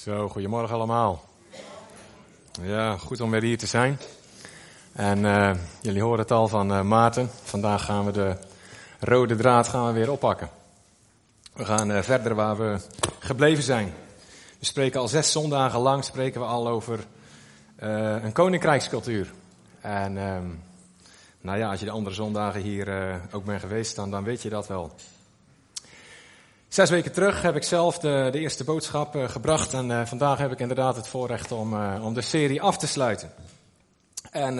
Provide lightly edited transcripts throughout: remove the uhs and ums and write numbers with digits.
Zo, goedemorgen allemaal. Ja, goed om weer hier te zijn. En jullie horen het al van Maarten. Vandaag gaan we de rode draad weer oppakken. We gaan verder waar we gebleven zijn. We spreken al 6 zondagen lang over een koninkrijkscultuur. En nou ja, als je de andere zondagen hier ook bent geweest, dan weet je dat wel. 6 weken terug heb ik zelf de eerste boodschap gebracht. En vandaag heb ik inderdaad het voorrecht om de serie af te sluiten. En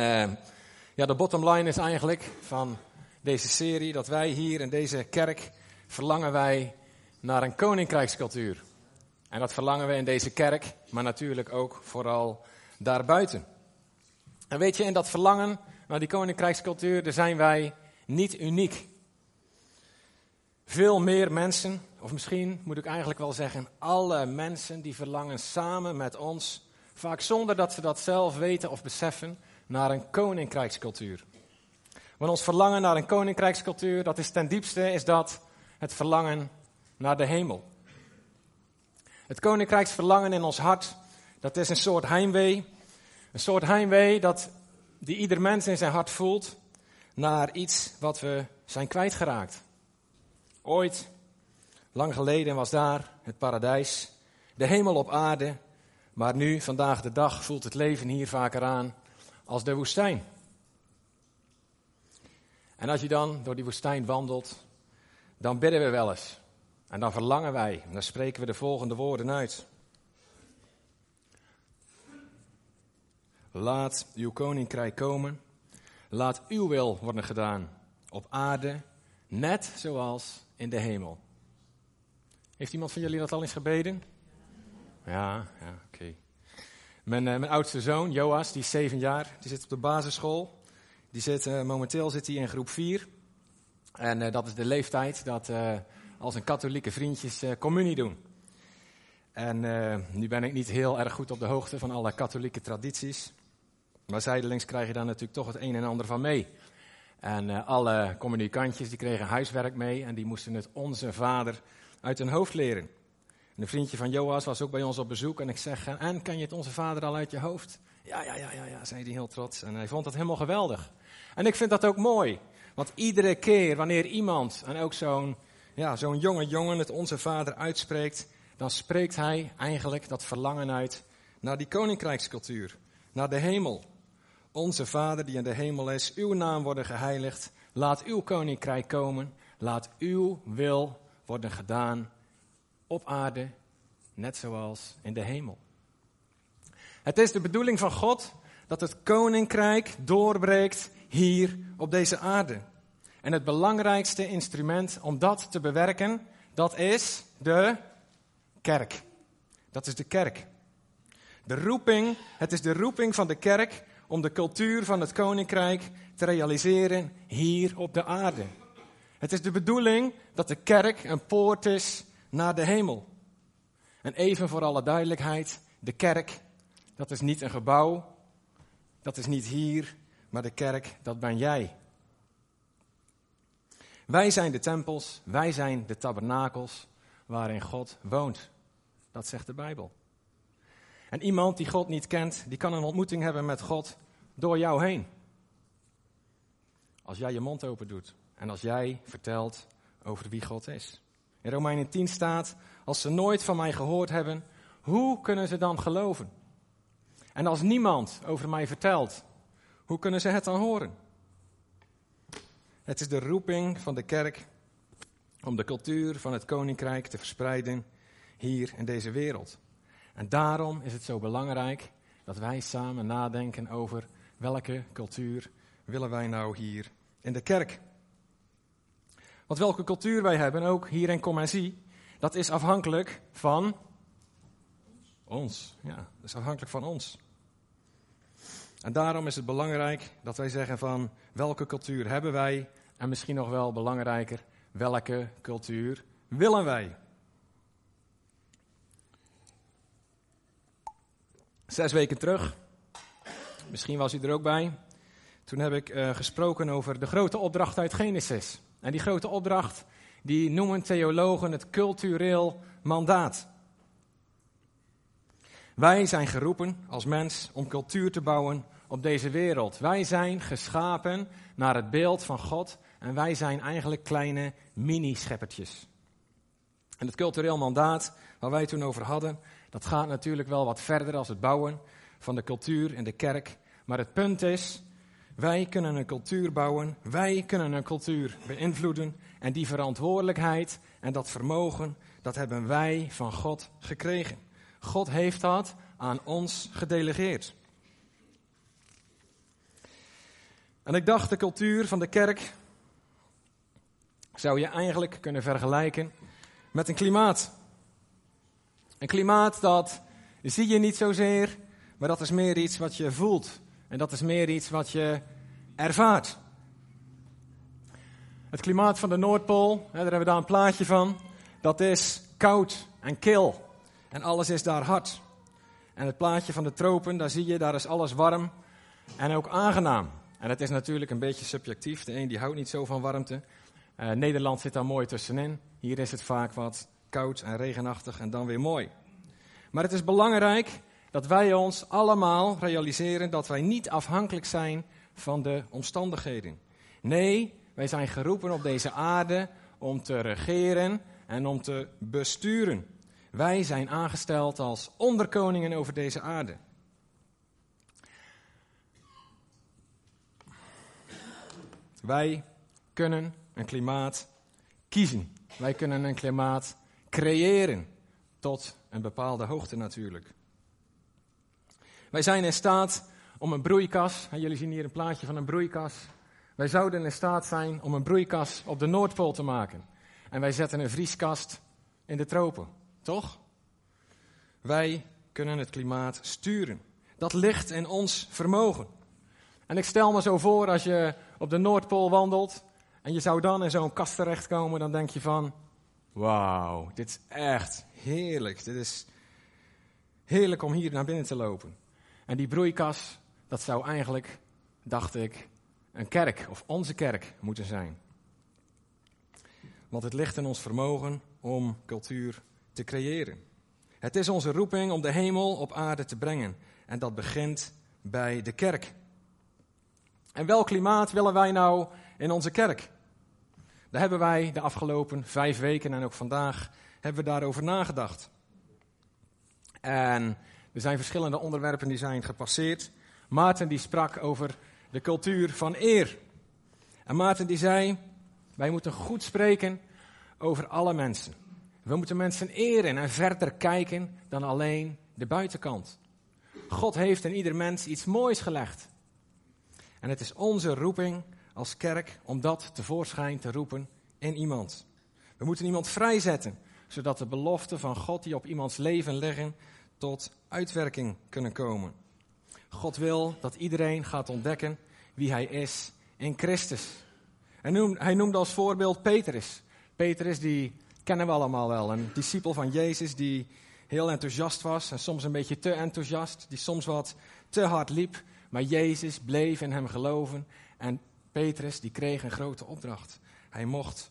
ja, de bottom line is eigenlijk van deze serie dat wij hier in deze kerk verlangen wij naar een koninkrijkscultuur. En dat verlangen we in deze kerk, maar natuurlijk ook vooral daarbuiten. En weet je, in dat verlangen naar die koninkrijkscultuur, daar zijn wij niet uniek. Veel meer mensen, of misschien moet ik eigenlijk wel zeggen, alle mensen die verlangen samen met ons, vaak zonder dat ze dat zelf weten of beseffen, naar een koninkrijkscultuur. Want ons verlangen naar een koninkrijkscultuur, dat is ten diepste, is dat het verlangen naar de hemel. Het koninkrijksverlangen in ons hart, dat is een soort heimwee. Een soort heimwee dat die ieder mens in zijn hart voelt naar iets wat we zijn kwijtgeraakt. Ooit, lang geleden, was daar het paradijs, de hemel op aarde. Maar nu, vandaag de dag, voelt het leven hier vaker aan als de woestijn. En als je dan door die woestijn wandelt, dan bidden we wel eens. En dan verlangen wij, en dan spreken we de volgende woorden uit. Laat uw koninkrijk komen, laat uw wil worden gedaan op aarde, net zoals in de hemel. Heeft iemand van jullie dat al eens gebeden? Ja, oké. Mijn oudste zoon, Joas, die is 7 jaar. Die zit op de basisschool. Die zit, momenteel zit hij in groep 4. En dat is de leeftijd dat al zijn katholieke vriendjes communie doen. En nu ben ik niet heel erg goed op de hoogte van alle katholieke tradities. Maar zijdelings krijg je daar natuurlijk toch het een en ander van mee. En alle communicantjes die kregen huiswerk mee en die moesten het Onze Vader uit hun hoofd leren. En een vriendje van Joas was ook bij ons op bezoek en ik zeg, en kan je het Onze Vader al uit je hoofd? Ja, zei hij heel trots en hij vond dat helemaal geweldig. En ik vind dat ook mooi, want iedere keer wanneer iemand en ook zo'n jonge jongen het Onze Vader uitspreekt, dan spreekt hij eigenlijk dat verlangen uit naar die koninkrijkscultuur, naar de hemel. Onze Vader die in de hemel is, uw naam worden geheiligd. Laat uw koninkrijk komen. Laat uw wil worden gedaan op aarde, net zoals in de hemel. Het is de bedoeling van God dat het koninkrijk doorbreekt hier op deze aarde. En het belangrijkste instrument om dat te bewerken, dat is de kerk. Dat is de kerk. De roeping, het is de roeping van de kerk om de cultuur van het koninkrijk te realiseren hier op de aarde. Het is de bedoeling dat de kerk een poort is naar de hemel. En even voor alle duidelijkheid, de kerk, dat is niet een gebouw, dat is niet hier, maar de kerk, dat ben jij. Wij zijn de tempels, wij zijn de tabernakels waarin God woont. Dat zegt de Bijbel. En iemand die God niet kent, die kan een ontmoeting hebben met God door jou heen. Als jij je mond open doet en als jij vertelt over wie God is. In Romeinen 10 staat, als ze nooit van mij gehoord hebben, hoe kunnen ze dan geloven? En als niemand over mij vertelt, hoe kunnen ze het dan horen? Het is de roeping van de kerk om de cultuur van het koninkrijk te verspreiden hier in deze wereld. En daarom is het zo belangrijk dat wij samen nadenken over welke cultuur willen wij nou hier in de kerk. Want welke cultuur wij hebben, ook hier in Commercie, dat is afhankelijk van ons. Ja, dat is afhankelijk van ons. En daarom is het belangrijk dat wij zeggen van welke cultuur hebben wij en misschien nog wel belangrijker, welke cultuur willen wij? 6 weken terug, misschien was u er ook bij, toen heb ik gesproken over de grote opdracht uit Genesis. En die grote opdracht, die noemen theologen het cultureel mandaat. Wij zijn geroepen als mens om cultuur te bouwen op deze wereld. Wij zijn geschapen naar het beeld van God en wij zijn eigenlijk kleine mini-scheppertjes. En het cultureel mandaat waar wij toen over hadden, dat gaat natuurlijk wel wat verder als het bouwen van de cultuur en de kerk. Maar het punt is, wij kunnen een cultuur bouwen, wij kunnen een cultuur beïnvloeden. En die verantwoordelijkheid en dat vermogen, dat hebben wij van God gekregen. God heeft dat aan ons gedelegeerd. En ik dacht, de cultuur van de kerk zou je eigenlijk kunnen vergelijken met een klimaat. Een klimaat dat zie je niet zozeer, maar dat is meer iets wat je voelt. En dat is meer iets wat je ervaart. Het klimaat van de Noordpool, daar hebben we daar een plaatje van. Dat is koud en kil. En alles is daar hard. En het plaatje van de tropen, daar zie je, daar is alles warm. En ook aangenaam. En dat is natuurlijk een beetje subjectief. De een die houdt niet zo van warmte. Nederland zit daar mooi tussenin. Hier is het vaak wat koud en regenachtig en dan weer mooi. Maar het is belangrijk dat wij ons allemaal realiseren dat wij niet afhankelijk zijn van de omstandigheden. Nee, wij zijn geroepen op deze aarde om te regeren en om te besturen. Wij zijn aangesteld als onderkoningen over deze aarde. Wij kunnen een klimaat kiezen. Wij kunnen een klimaat creëren. Tot een bepaalde hoogte natuurlijk. Wij zijn in staat om een broeikas. En jullie zien hier een plaatje van een broeikas. Wij zouden in staat zijn om een broeikas op de Noordpool te maken. En wij zetten een vrieskast in de tropen. Toch? Wij kunnen het klimaat sturen. Dat ligt in ons vermogen. En ik stel me zo voor, als je op de Noordpool wandelt en je zou dan in zo'n kast terechtkomen, dan denk je van, wauw, dit is echt heerlijk. Dit is heerlijk om hier naar binnen te lopen. En die broeikas, dat zou eigenlijk, dacht ik, een kerk of onze kerk moeten zijn. Want het ligt in ons vermogen om cultuur te creëren. Het is onze roeping om de hemel op aarde te brengen. En dat begint bij de kerk. En welk klimaat willen wij nou in onze kerk? Daar hebben wij de afgelopen 5 weken en ook vandaag hebben we daarover nagedacht. En er zijn verschillende onderwerpen die zijn gepasseerd. Maarten die sprak over de cultuur van eer. En Maarten die zei, wij moeten goed spreken over alle mensen. We moeten mensen eren en verder kijken dan alleen de buitenkant. God heeft in ieder mens iets moois gelegd. En het is onze roeping als kerk om dat tevoorschijn te roepen in iemand. We moeten iemand vrijzetten, zodat de beloften van God die op iemands leven liggen tot uitwerking kunnen komen. God wil dat iedereen gaat ontdekken wie hij is in Christus. En hij noemde als voorbeeld Petrus. Petrus, die kennen we allemaal wel. Een discipel van Jezus die heel enthousiast was en soms een beetje te enthousiast. Die soms wat te hard liep. Maar Jezus bleef in hem geloven. En Petrus die kreeg een grote opdracht. Hij mocht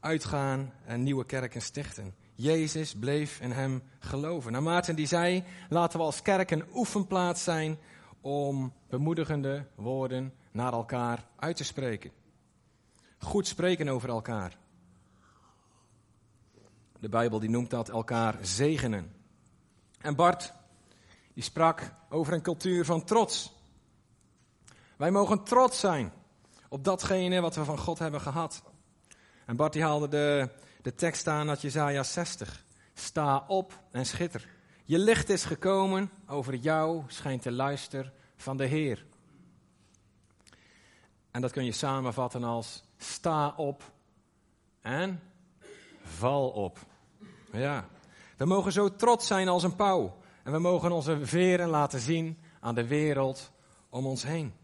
uitgaan en nieuwe kerken stichten. Jezus bleef in hem geloven. Nou, Maarten die zei, laten we als kerk een oefenplaats zijn om bemoedigende woorden naar elkaar uit te spreken. Goed spreken over elkaar. De Bijbel die noemt dat elkaar zegenen. En Bart die sprak over een cultuur van trots. Wij mogen trots zijn op datgene wat we van God hebben gehad. En Bart die haalde de tekst aan uit Jesaja 60. Sta op en schitter. Je licht is gekomen, over jou schijnt de luister van de Heer. En dat kun je samenvatten als sta op en val op. Ja, we mogen zo trots zijn als een pauw. En we mogen onze veren laten zien aan de wereld om ons heen.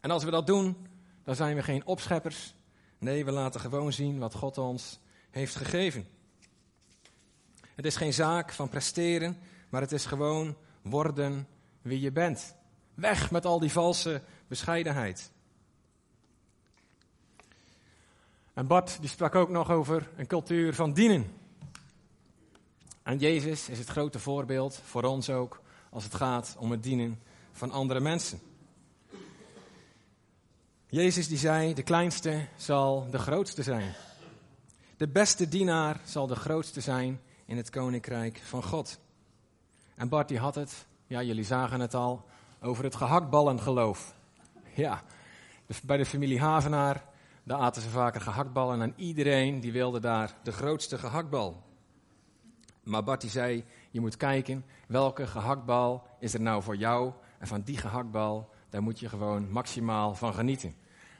En als we dat doen, dan zijn we geen opscheppers. Nee, we laten gewoon zien wat God ons heeft gegeven. Het is geen zaak van presteren, maar het is gewoon worden wie je bent. Weg met al die valse bescheidenheid. En Bart die sprak ook nog over een cultuur van dienen. En Jezus is het grote voorbeeld voor ons ook als het gaat om het dienen van andere mensen. Jezus die zei, de kleinste zal de grootste zijn. De beste dienaar zal de grootste zijn in het koninkrijk van God. En Bart die had het, ja jullie zagen het al, over het gehaktballengeloof. Ja, bij de familie Havenaar, daar aten ze vaker gehaktballen en iedereen die wilde daar de grootste gehaktbal. Maar Bart die zei, je moet kijken welke gehaktbal is er nou voor jou en van die gehaktbal daar moet je gewoon maximaal van genieten.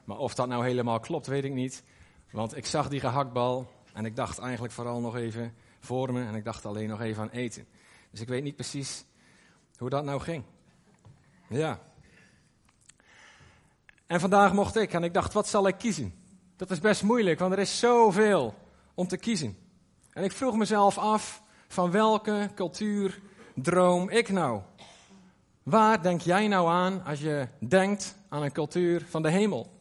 Maar of dat nou helemaal klopt, weet ik niet. Want ik zag die gehaktbal en ik dacht eigenlijk vooral nog even voor me en ik dacht alleen nog even aan eten. Dus ik weet niet precies hoe dat nou ging. Ja. En vandaag mocht ik en ik dacht, wat zal ik kiezen? Dat is best moeilijk, want er is zoveel om te kiezen. En ik vroeg mezelf af van welke cultuur droom ik nou? Waar denk jij nou aan als je denkt aan een cultuur van de hemel?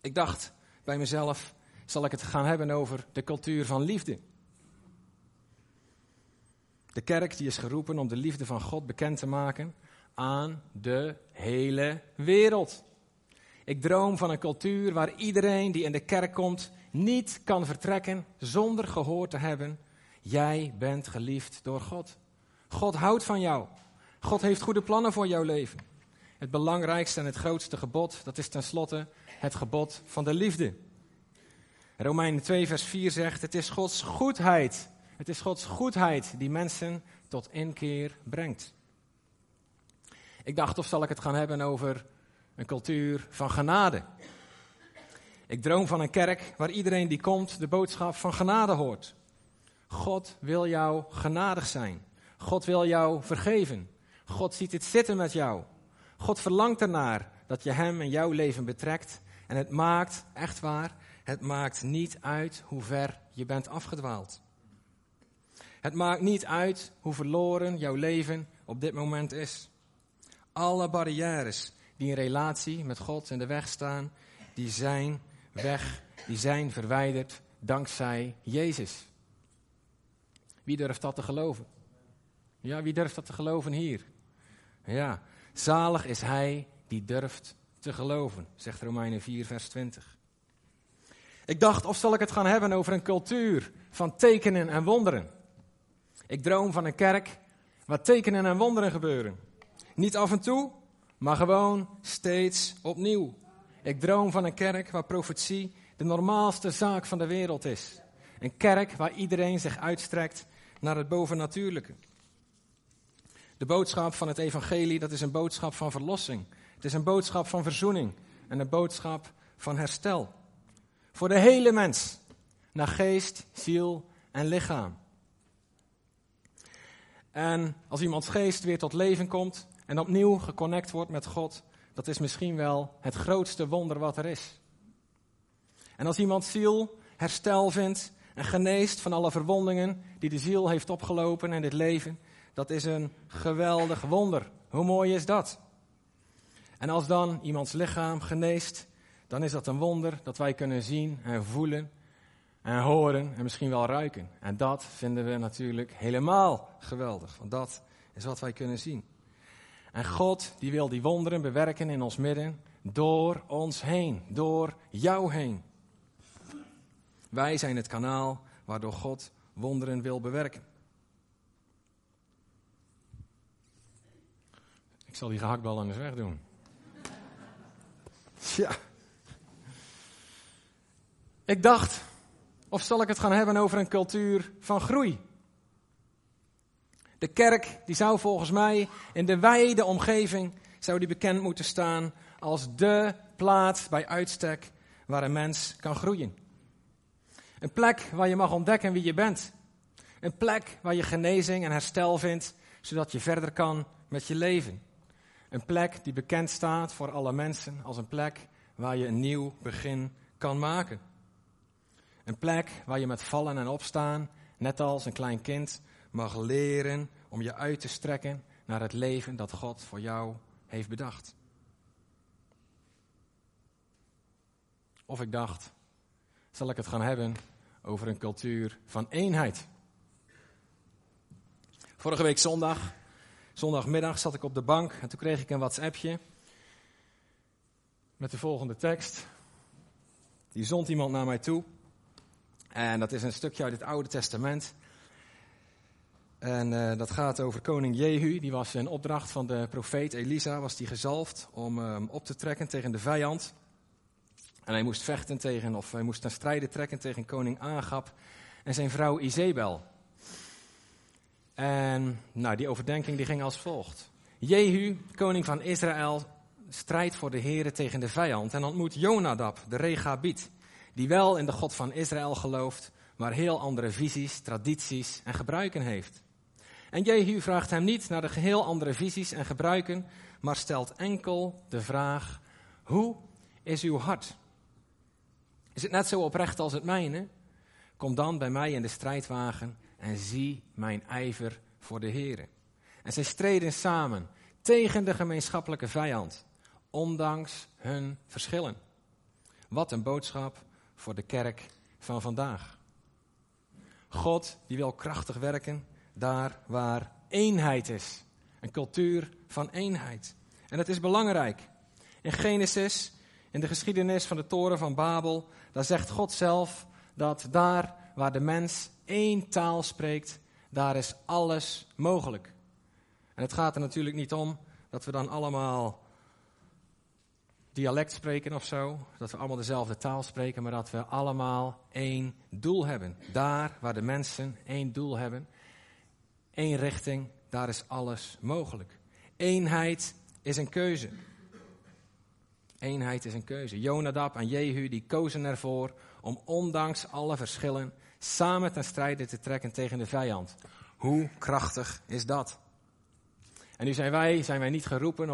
Ik dacht bij mezelf, zal ik het gaan hebben over de cultuur van liefde. De kerk die is geroepen om de liefde van God bekend te maken aan de hele wereld. Ik droom van een cultuur waar iedereen die in de kerk komt niet kan vertrekken zonder gehoord te hebben. Jij bent geliefd door God. God houdt van jou. God heeft goede plannen voor jouw leven. Het belangrijkste en het grootste gebod, dat is tenslotte het gebod van de liefde. Romeinen 2 vers 4 zegt, het is Gods goedheid die mensen tot inkeer brengt. Ik dacht, of zal ik het gaan hebben over een cultuur van genade? Ik droom van een kerk waar iedereen die komt de boodschap van genade hoort. God wil jou genadig zijn. God wil jou vergeven. God ziet het zitten met jou. God verlangt ernaar dat je hem in jouw leven betrekt. En het maakt, echt waar, het maakt niet uit hoe ver je bent afgedwaald. Het maakt niet uit hoe verloren jouw leven op dit moment is. Alle barrières die in relatie met God in de weg staan, die zijn weg, die zijn verwijderd dankzij Jezus. Wie durft dat te geloven? Ja, wie durft dat te geloven hier? Ja, zalig is hij die durft te geloven, zegt Romeinen 4 vers 20. Ik dacht, of zal ik het gaan hebben over een cultuur van tekenen en wonderen? Ik droom van een kerk waar tekenen en wonderen gebeuren. Niet af en toe, maar gewoon steeds opnieuw. Ik droom van een kerk waar profetie de normaalste zaak van de wereld is. Een kerk waar iedereen zich uitstrekt naar het bovennatuurlijke. De boodschap van het evangelie, dat is een boodschap van verlossing. Het is een boodschap van verzoening en een boodschap van herstel. Voor de hele mens, naar geest, ziel en lichaam. En als iemands geest weer tot leven komt en opnieuw geconnect wordt met God, dat is misschien wel het grootste wonder wat er is. En als iemands ziel herstel vindt en geneest van alle verwondingen die de ziel heeft opgelopen in dit leven, dat is een geweldig wonder. Hoe mooi is dat? En als dan iemands lichaam geneest, dan is dat een wonder dat wij kunnen zien en voelen en horen en misschien wel ruiken. En dat vinden we natuurlijk helemaal geweldig, want dat is wat wij kunnen zien. En God die wil die wonderen bewerken in ons midden, door ons heen, door jou heen. Wij zijn het kanaal waardoor God wonderen wil bewerken. Ik zal die gehaktbal anders wegdoen. Tja. Ik dacht, of zal ik het gaan hebben over een cultuur van groei? De kerk die zou volgens mij in de wijde omgeving zou die bekend moeten staan als dé plaats bij uitstek waar een mens kan groeien. Een plek waar je mag ontdekken wie je bent. Een plek waar je genezing en herstel vindt, zodat je verder kan met je leven. Een plek die bekend staat voor alle mensen als een plek waar je een nieuw begin kan maken. Een plek waar je met vallen en opstaan, net als een klein kind, mag leren om je uit te strekken naar het leven dat God voor jou heeft bedacht. Of ik dacht, zal ik het gaan hebben over een cultuur van eenheid? Vorige week zondagmiddag zat ik op de bank en toen kreeg ik een WhatsAppje met de volgende tekst. Die zond iemand naar mij toe. En dat is een stukje uit het Oude Testament. En dat gaat over koning Jehu. Die was in opdracht van de profeet Elisa, was die gezalfd om op te trekken tegen de vijand. En hij moest ten strijde trekken tegen koning Ahab en zijn vrouw Izebel. En nou, die overdenking die ging als volgt. Jehu, koning van Israël, strijdt voor de Here tegen de vijand en ontmoet Jonadab, de Rechabiet, die wel in de God van Israël gelooft, maar heel andere visies, tradities en gebruiken heeft. En Jehu vraagt hem niet naar de geheel andere visies en gebruiken, maar stelt enkel de vraag, hoe is uw hart? Is het net zo oprecht als het mijne? Kom dan bij mij in de strijdwagen en zie mijn ijver voor de Here. En zij streden samen tegen de gemeenschappelijke vijand, ondanks hun verschillen. Wat een boodschap voor de kerk van vandaag. God die wil krachtig werken daar waar eenheid is. Een cultuur van eenheid. En dat is belangrijk. In Genesis, in de geschiedenis van de toren van Babel, daar zegt God zelf dat daar waar de mens één taal spreekt, daar is alles mogelijk. En het gaat er natuurlijk niet om dat we dan allemaal dialect spreken of zo, dat we allemaal dezelfde taal spreken, maar dat we allemaal één doel hebben. Daar waar de mensen één doel hebben, één richting, daar is alles mogelijk. Eenheid is een keuze. Eenheid is een keuze. Jonadab en Jehu die kozen ervoor om ondanks alle verschillen samen ten strijde te trekken tegen de vijand. Hoe krachtig is dat? En nu zijn wij niet geroepen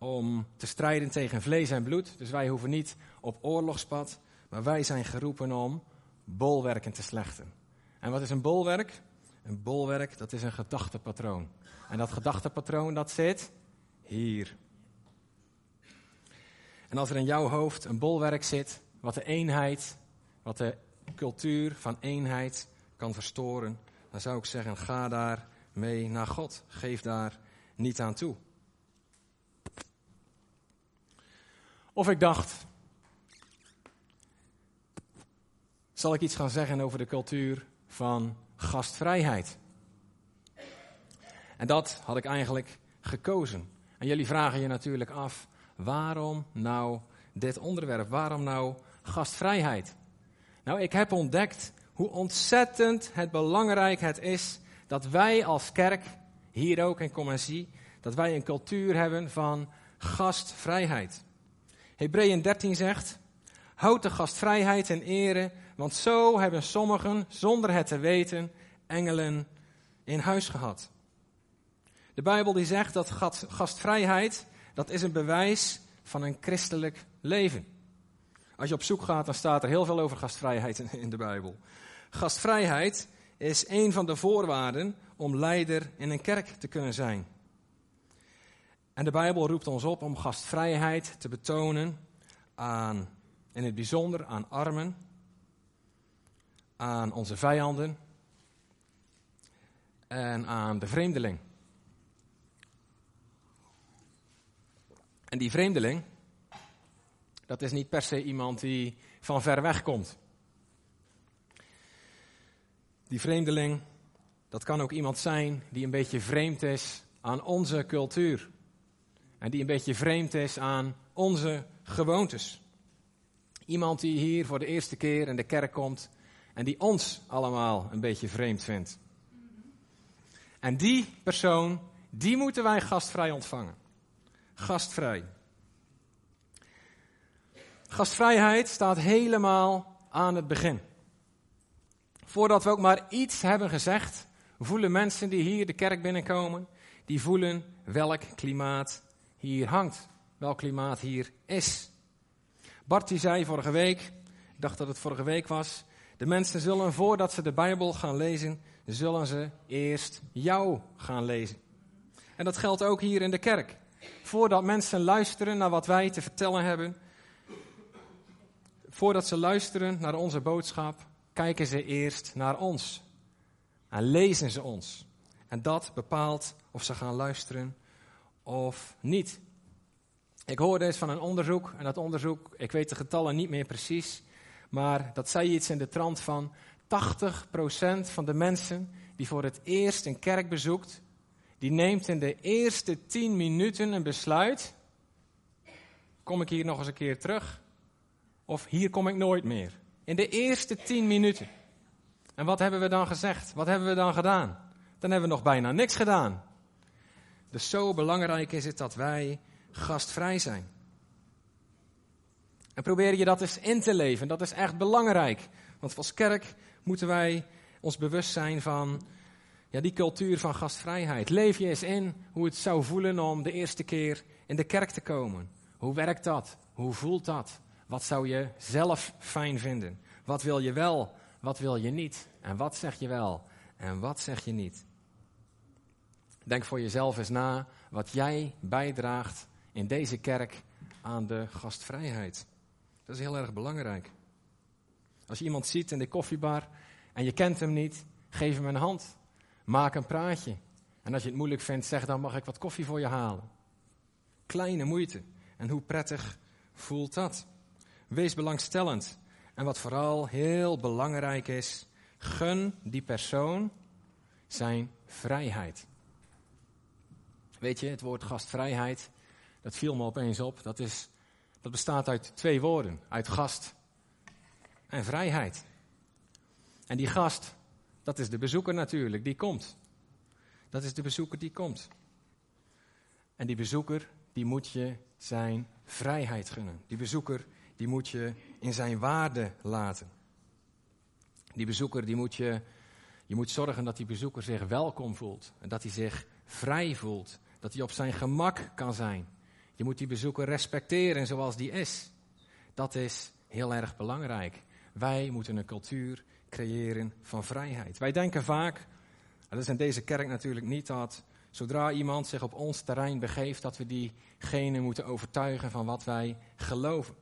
om te strijden tegen vlees en bloed. Dus wij hoeven niet op oorlogspad, maar wij zijn geroepen om bolwerken te slechten. En wat is een bolwerk? Een bolwerk, dat is een gedachtepatroon. En dat gedachtepatroon, dat zit hier. En als er in jouw hoofd een bolwerk zit, wat de cultuur van eenheid kan verstoren, dan zou ik zeggen, ga daar mee naar God. Geef daar niet aan toe. Of ik dacht, zal ik iets gaan zeggen over de cultuur van gastvrijheid? En dat had ik eigenlijk gekozen. En jullie vragen je natuurlijk af, waarom nou dit onderwerp? Waarom nou gastvrijheid? Nou, ik heb ontdekt hoe ontzettend het belangrijk het is dat wij als kerk, hier ook in Commensie, dat wij een cultuur hebben van gastvrijheid. Hebreeën 13 zegt, houd de gastvrijheid in ere, want zo hebben sommigen, zonder het te weten, engelen in huis gehad. De Bijbel die zegt dat gastvrijheid, dat is een bewijs van een christelijk leven. Als je op zoek gaat, dan staat er heel veel over gastvrijheid in de Bijbel. Gastvrijheid is een van de voorwaarden om leider in een kerk te kunnen zijn. En de Bijbel roept ons op om gastvrijheid te betonen aan, in het bijzonder, aan armen, aan onze vijanden en aan de vreemdeling. En die vreemdeling, dat is niet per se iemand die van ver weg komt. Die vreemdeling, dat kan ook iemand zijn die een beetje vreemd is aan onze cultuur. En die een beetje vreemd is aan onze gewoontes. Iemand die hier voor de eerste keer in de kerk komt en die ons allemaal een beetje vreemd vindt. En die persoon, die moeten wij gastvrij ontvangen. Gastvrij. Gastvrijheid staat helemaal aan het begin. Voordat we ook maar iets hebben gezegd, voelen mensen die hier de kerk binnenkomen, die voelen welk klimaat hier hangt, welk klimaat hier is. Bart die zei vorige week, ik dacht dat het vorige week was, de mensen zullen voordat ze de Bijbel gaan lezen, zullen ze eerst jou gaan lezen. En dat geldt ook hier in de kerk. Voordat mensen luisteren naar wat wij te vertellen hebben, voordat ze luisteren naar onze boodschap, kijken ze eerst naar ons. En lezen ze ons. En dat bepaalt of ze gaan luisteren of niet. Ik hoorde eens van een onderzoek, en dat onderzoek, ik weet de getallen niet meer precies, maar dat zei iets in de trant van 80% van de mensen die voor het eerst een kerk bezoekt, die neemt in de eerste 10 minuten een besluit. Kom ik hier nog eens een keer terug? Of hier kom ik nooit meer? In de eerste 10 minuten. En wat hebben we dan gezegd? Wat hebben we dan gedaan? Dan hebben we nog bijna niks gedaan. Dus zo belangrijk is het dat wij gastvrij zijn. En probeer je dat eens in te leven. Dat is echt belangrijk. Want als kerk moeten wij ons bewust zijn van die cultuur van gastvrijheid. Leef je eens in hoe het zou voelen om de eerste keer in de kerk te komen. Hoe werkt dat? Hoe voelt dat? Wat zou je zelf fijn vinden? Wat wil je wel? Wat wil je niet? En wat zeg je wel? En wat zeg je niet? Denk voor jezelf eens na wat jij bijdraagt in deze kerk aan de gastvrijheid. Dat is heel erg belangrijk. Als je iemand ziet in de koffiebar en je kent hem niet, geef hem een hand. Maak een praatje. En als je het moeilijk vindt, zeg dan: mag ik wat koffie voor je halen? Kleine moeite. En hoe prettig voelt dat? Wees belangstellend. En wat vooral heel belangrijk is, gun die persoon zijn vrijheid. Weet je, het woord gastvrijheid, dat viel me opeens op. Dat bestaat uit 2 woorden. Uit gast en vrijheid. En die gast, dat is de bezoeker natuurlijk, die komt. Dat is de bezoeker die komt. En die bezoeker, die moet je zijn vrijheid gunnen. Die bezoeker, die moet je in zijn waarde laten. Die bezoeker, je moet zorgen dat die bezoeker zich welkom voelt. En dat hij zich vrij voelt. Dat hij op zijn gemak kan zijn. Je moet die bezoeker respecteren zoals die is. Dat is heel erg belangrijk. Wij moeten een cultuur creëren van vrijheid. Wij denken vaak, dat is in deze kerk natuurlijk niet, dat zodra iemand zich op ons terrein begeeft, dat we diegene moeten overtuigen van wat wij geloven.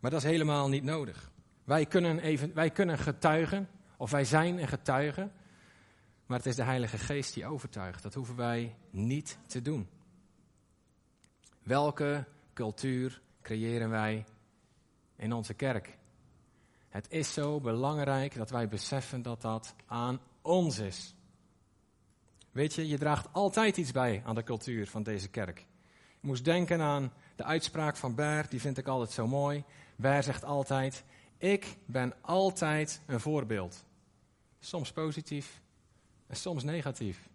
Maar dat is helemaal niet nodig. Wij kunnen getuigen, of wij zijn een getuige, maar het is de Heilige Geest die overtuigt. Dat hoeven wij niet te doen. Welke cultuur creëren wij in onze kerk? Het is zo belangrijk dat wij beseffen dat dat aan ons is. Weet je, je draagt altijd iets bij aan de cultuur van deze kerk. Ik moest denken aan de uitspraak van Bert, die vind ik altijd zo mooi. Bert zegt altijd: ik ben altijd een voorbeeld. Soms positief en soms negatief.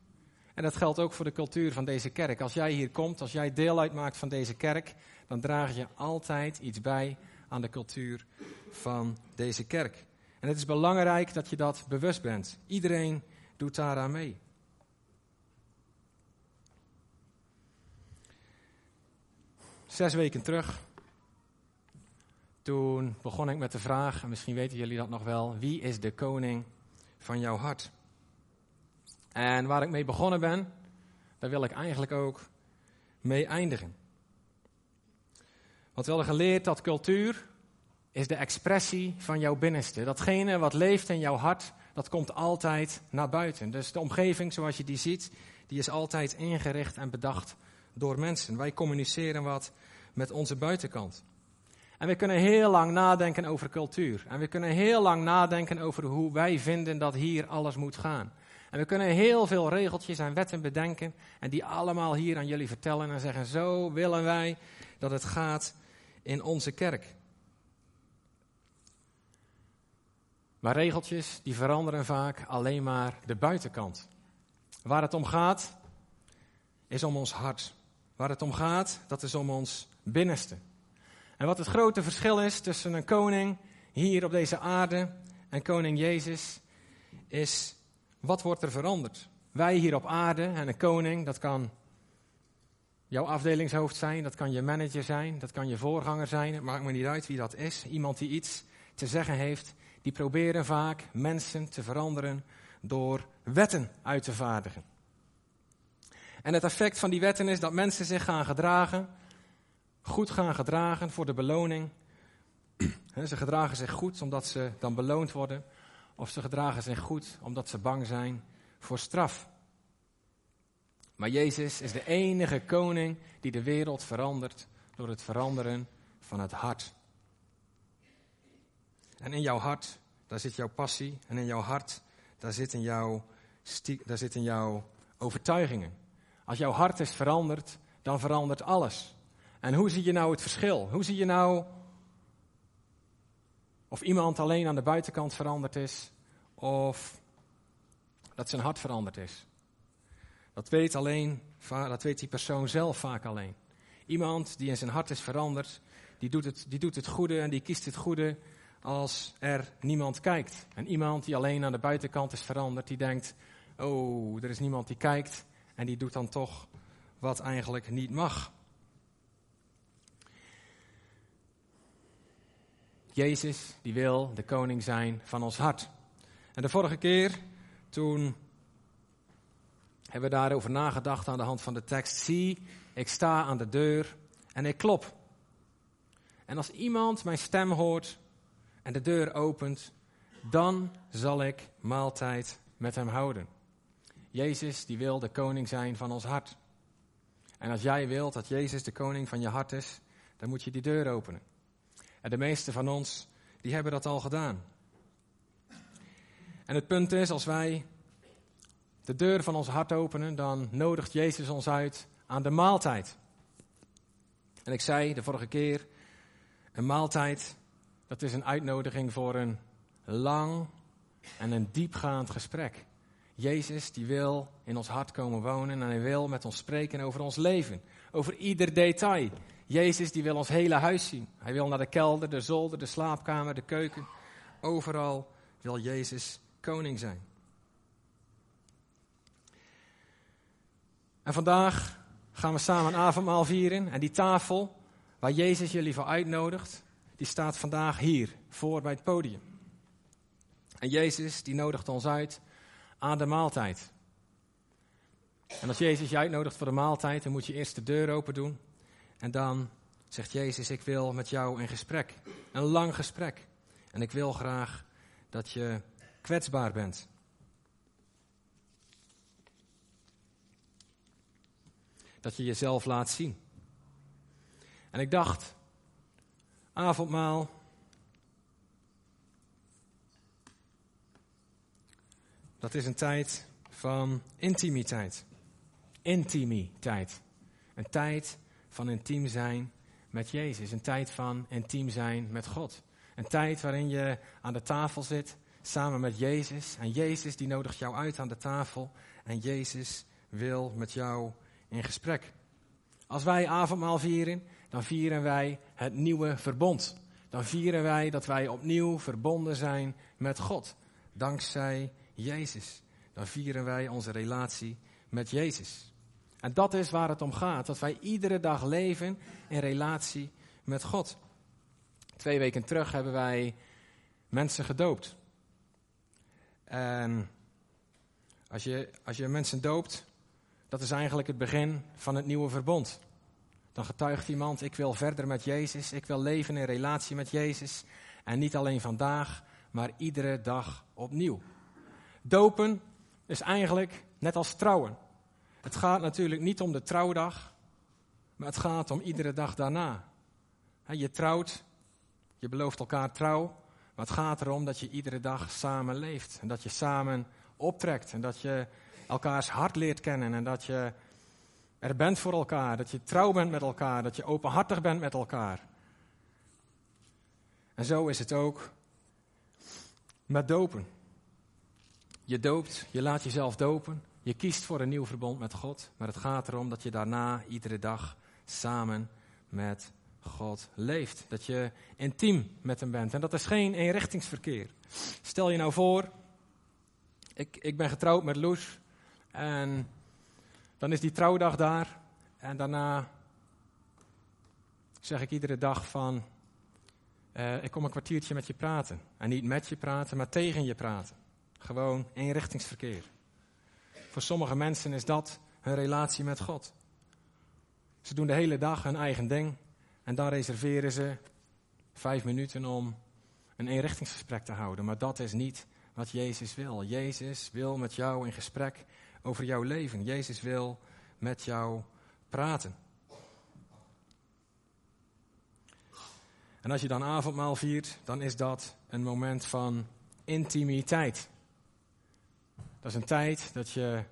En dat geldt ook voor de cultuur van deze kerk. Als jij hier komt, als jij deel uitmaakt van deze kerk, dan draag je altijd iets bij aan de cultuur van deze kerk. En het is belangrijk dat je dat bewust bent. Iedereen doet daaraan mee. Zes weken terug, toen begon ik met de vraag, en misschien weten jullie dat nog wel: wie is de koning van jouw hart? En waar ik mee begonnen ben, daar wil ik eigenlijk ook mee eindigen. Want we hadden geleerd dat cultuur is de expressie van jouw binnenste. Datgene wat leeft in jouw hart, dat komt altijd naar buiten. Dus de omgeving zoals je die ziet, die is altijd ingericht en bedacht door mensen. Wij communiceren wat met onze buitenkant. En we kunnen heel lang nadenken over cultuur. En we kunnen heel lang nadenken over hoe wij vinden dat hier alles moet gaan. En we kunnen heel veel regeltjes en wetten bedenken en die allemaal hier aan jullie vertellen en zeggen: zo willen wij dat het gaat in onze kerk. Maar regeltjes die veranderen vaak alleen maar de buitenkant. Waar het om gaat, is om ons hart. Waar het om gaat, dat is om ons binnenste. En wat het grote verschil is tussen een koning hier op deze aarde en koning Jezus, is: wat wordt er veranderd? Wij hier op aarde en een koning, dat kan jouw afdelingshoofd zijn, dat kan je manager zijn, dat kan je voorganger zijn. Het maakt me niet uit wie dat is. Iemand die iets te zeggen heeft, die proberen vaak mensen te veranderen door wetten uit te vaardigen. En het effect van die wetten is dat mensen zich gaan gedragen, goed gaan gedragen voor de beloning. Ze gedragen zich goed omdat ze dan beloond worden. Of ze gedragen zich goed omdat ze bang zijn voor straf. Maar Jezus is de enige koning die de wereld verandert door het veranderen van het hart. En in jouw hart, daar zit jouw passie. En in jouw hart, daar zitten jouw overtuigingen. Als jouw hart is veranderd, dan verandert alles. En hoe zie je nou het verschil? Hoe zie je nou of iemand alleen aan de buitenkant veranderd is of dat zijn hart veranderd is? Dat weet die persoon zelf vaak alleen. Iemand die in zijn hart is veranderd, die doet het goede en die kiest het goede als er niemand kijkt. En iemand die alleen aan de buitenkant is veranderd, die denkt, oh, er is niemand die kijkt en die doet dan toch wat eigenlijk niet mag. Jezus, die wil de koning zijn van ons hart. En de vorige keer, toen hebben we daarover nagedacht aan de hand van de tekst. Zie, ik sta aan de deur en ik klop. En als iemand mijn stem hoort en de deur opent, dan zal ik maaltijd met hem houden. Jezus, die wil de koning zijn van ons hart. En als jij wilt dat Jezus de koning van je hart is, dan moet je die deur openen. En de meesten van ons, die hebben dat al gedaan. En het punt is, als wij de deur van ons hart openen, dan nodigt Jezus ons uit aan de maaltijd. En ik zei de vorige keer, een maaltijd, dat is een uitnodiging voor een lang en een diepgaand gesprek. Jezus, die wil in ons hart komen wonen en hij wil met ons spreken over ons leven, over ieder detail. Jezus, die wil ons hele huis zien. Hij wil naar de kelder, de zolder, de slaapkamer, de keuken. Overal wil Jezus koning zijn. En vandaag gaan we samen een avondmaal vieren. En die tafel waar Jezus jullie voor uitnodigt, die staat vandaag hier, voor bij het podium. En Jezus, die nodigt ons uit aan de maaltijd. En als Jezus je uitnodigt voor de maaltijd, dan moet je eerst de deur open doen. En dan zegt Jezus, ik wil met jou in gesprek. Een lang gesprek. En ik wil graag dat je kwetsbaar bent. Dat je jezelf laat zien. En ik dacht, avondmaal. Dat is een tijd van intimiteit. Intimiteit. Een tijd van intiem zijn met Jezus. Een tijd van intiem zijn met God. Een tijd waarin je aan de tafel zit samen met Jezus. En Jezus die nodigt jou uit aan de tafel. En Jezus wil met jou in gesprek. Als wij avondmaal vieren, dan vieren wij het nieuwe verbond. Dan vieren wij dat wij opnieuw verbonden zijn met God. Dankzij Jezus. Dan vieren wij onze relatie met Jezus. En dat is waar het om gaat, dat wij iedere dag leven in relatie met God. 2 weken terug hebben wij mensen gedoopt. En als je mensen doopt, dat is eigenlijk het begin van het nieuwe verbond. Dan getuigt iemand, ik wil verder met Jezus, ik wil leven in relatie met Jezus. En niet alleen vandaag, maar iedere dag opnieuw. Dopen is eigenlijk net als trouwen. Het gaat natuurlijk niet om de trouwdag, maar het gaat om iedere dag daarna. Je trouwt, je belooft elkaar trouw, maar het gaat erom dat je iedere dag samen leeft. En dat je samen optrekt en dat je elkaars hart leert kennen en dat je er bent voor elkaar. Dat je trouw bent met elkaar, dat je openhartig bent met elkaar. En zo is het ook met dopen. Je doopt, je laat jezelf dopen. Je kiest voor een nieuw verbond met God, maar het gaat erom dat je daarna iedere dag samen met God leeft. Dat je intiem met hem bent. En dat is geen eenrichtingsverkeer. Stel je nou voor, ik ben getrouwd met Loes en dan is die trouwdag daar. En daarna zeg ik iedere dag van, ik kom een kwartiertje met je praten. En niet met je praten, maar tegen je praten. Gewoon eenrichtingsverkeer. Voor sommige mensen is dat hun relatie met God. Ze doen de hele dag hun eigen ding en dan reserveren ze 5 minuten om een eenrichtingsgesprek te houden. Maar dat is niet wat Jezus wil. Jezus wil met jou in gesprek over jouw leven. Jezus wil met jou praten. En als je dan avondmaal viert, dan is dat een moment van intimiteit. Dat is een tijd dat je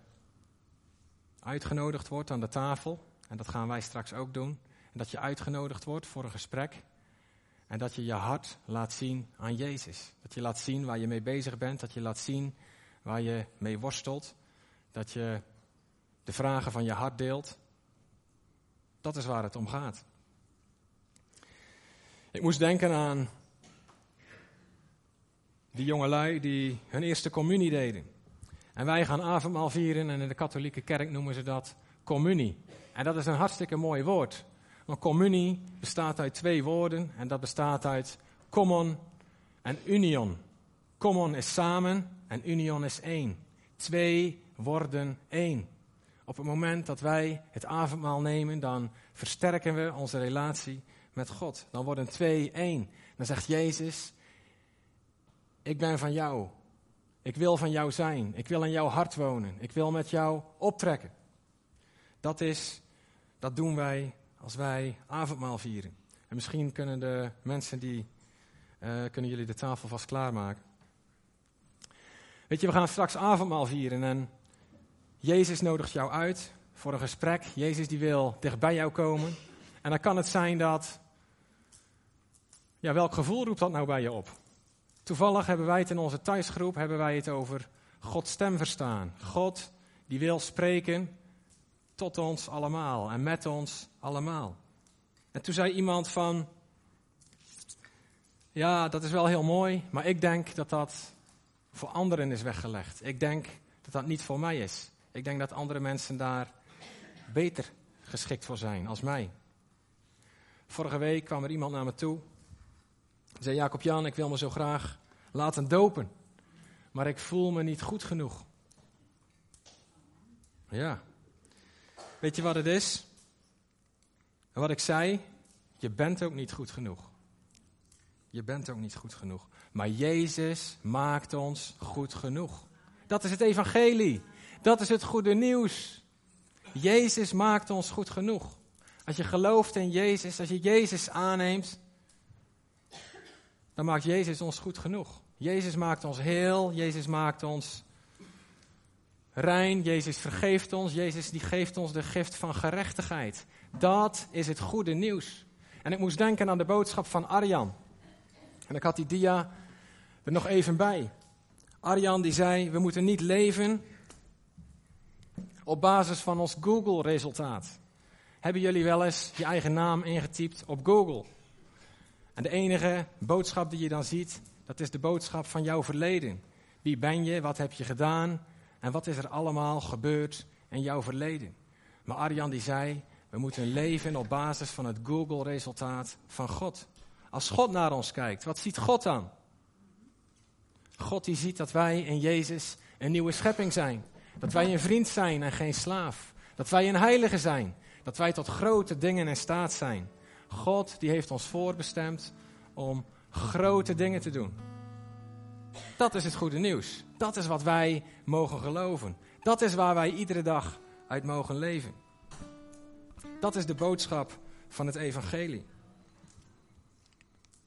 uitgenodigd wordt aan de tafel. En dat gaan wij straks ook doen. En dat je uitgenodigd wordt voor een gesprek. En dat je je hart laat zien aan Jezus. Dat je laat zien waar je mee bezig bent. Dat je laat zien waar je mee worstelt. Dat je de vragen van je hart deelt. Dat is waar het om gaat. Ik moest denken aan die jongelui die hun eerste communie deden. En wij gaan avondmaal vieren en in de katholieke kerk noemen ze dat communie. En dat is een hartstikke mooi woord. Want communie bestaat uit twee woorden en dat bestaat uit common en union. Common is samen en union is één. Twee worden één. Op het moment dat wij het avondmaal nemen, dan versterken we onze relatie met God. Dan worden twee één. Dan zegt Jezus, ik ben van jou. Ik wil van jou zijn. Ik wil in jouw hart wonen. Ik wil met jou optrekken. Dat doen wij als wij avondmaal vieren. En misschien kunnen de mensen kunnen jullie de tafel vast klaarmaken. Weet je, we gaan straks avondmaal vieren en Jezus nodigt jou uit voor een gesprek. Jezus die wil dicht bij jou komen. En dan kan het zijn dat, ja, welk gevoel roept dat nou bij je op? Toevallig hebben wij het in onze thuisgroep over Gods stem verstaan. God die wil spreken tot ons allemaal en met ons allemaal. En toen zei iemand van, ja, dat is wel heel mooi, maar ik denk dat dat voor anderen is weggelegd. Ik denk dat dat niet voor mij is. Ik denk dat andere mensen daar beter geschikt voor zijn als mij. Vorige week kwam er iemand naar me toe. Zei Jacob Jan, ik wil me zo graag laten dopen. Maar ik voel me niet goed genoeg. Ja. Weet je wat het is? En wat ik zei, je bent ook niet goed genoeg. Je bent ook niet goed genoeg. Maar Jezus maakt ons goed genoeg. Dat is het evangelie. Dat is het goede nieuws. Jezus maakt ons goed genoeg. Als je gelooft in Jezus, als je Jezus aanneemt, dan maakt Jezus ons goed genoeg. Jezus maakt ons heel, Jezus maakt ons rein, Jezus vergeeft ons, Jezus die geeft ons de gift van gerechtigheid. Dat is het goede nieuws. En ik moest denken aan de boodschap van Arjan. En ik had die dia er nog even bij. Arjan die zei, we moeten niet leven op basis van ons Google-resultaat. Hebben jullie wel eens je eigen naam ingetypt op Google? En de enige boodschap die je dan ziet, dat is de boodschap van jouw verleden. Wie ben je, wat heb je gedaan en wat is er allemaal gebeurd in jouw verleden? Maar Arjan die zei, we moeten leven op basis van het Google-resultaat van God. Als God naar ons kijkt, wat ziet God dan? God die ziet dat wij in Jezus een nieuwe schepping zijn. Dat wij een vriend zijn en geen slaaf. Dat wij een heilige zijn. Dat wij tot grote dingen in staat zijn. God die heeft ons voorbestemd om grote dingen te doen. Dat is het goede nieuws. Dat is wat wij mogen geloven. Dat is waar wij iedere dag uit mogen leven. Dat is de boodschap van het evangelie.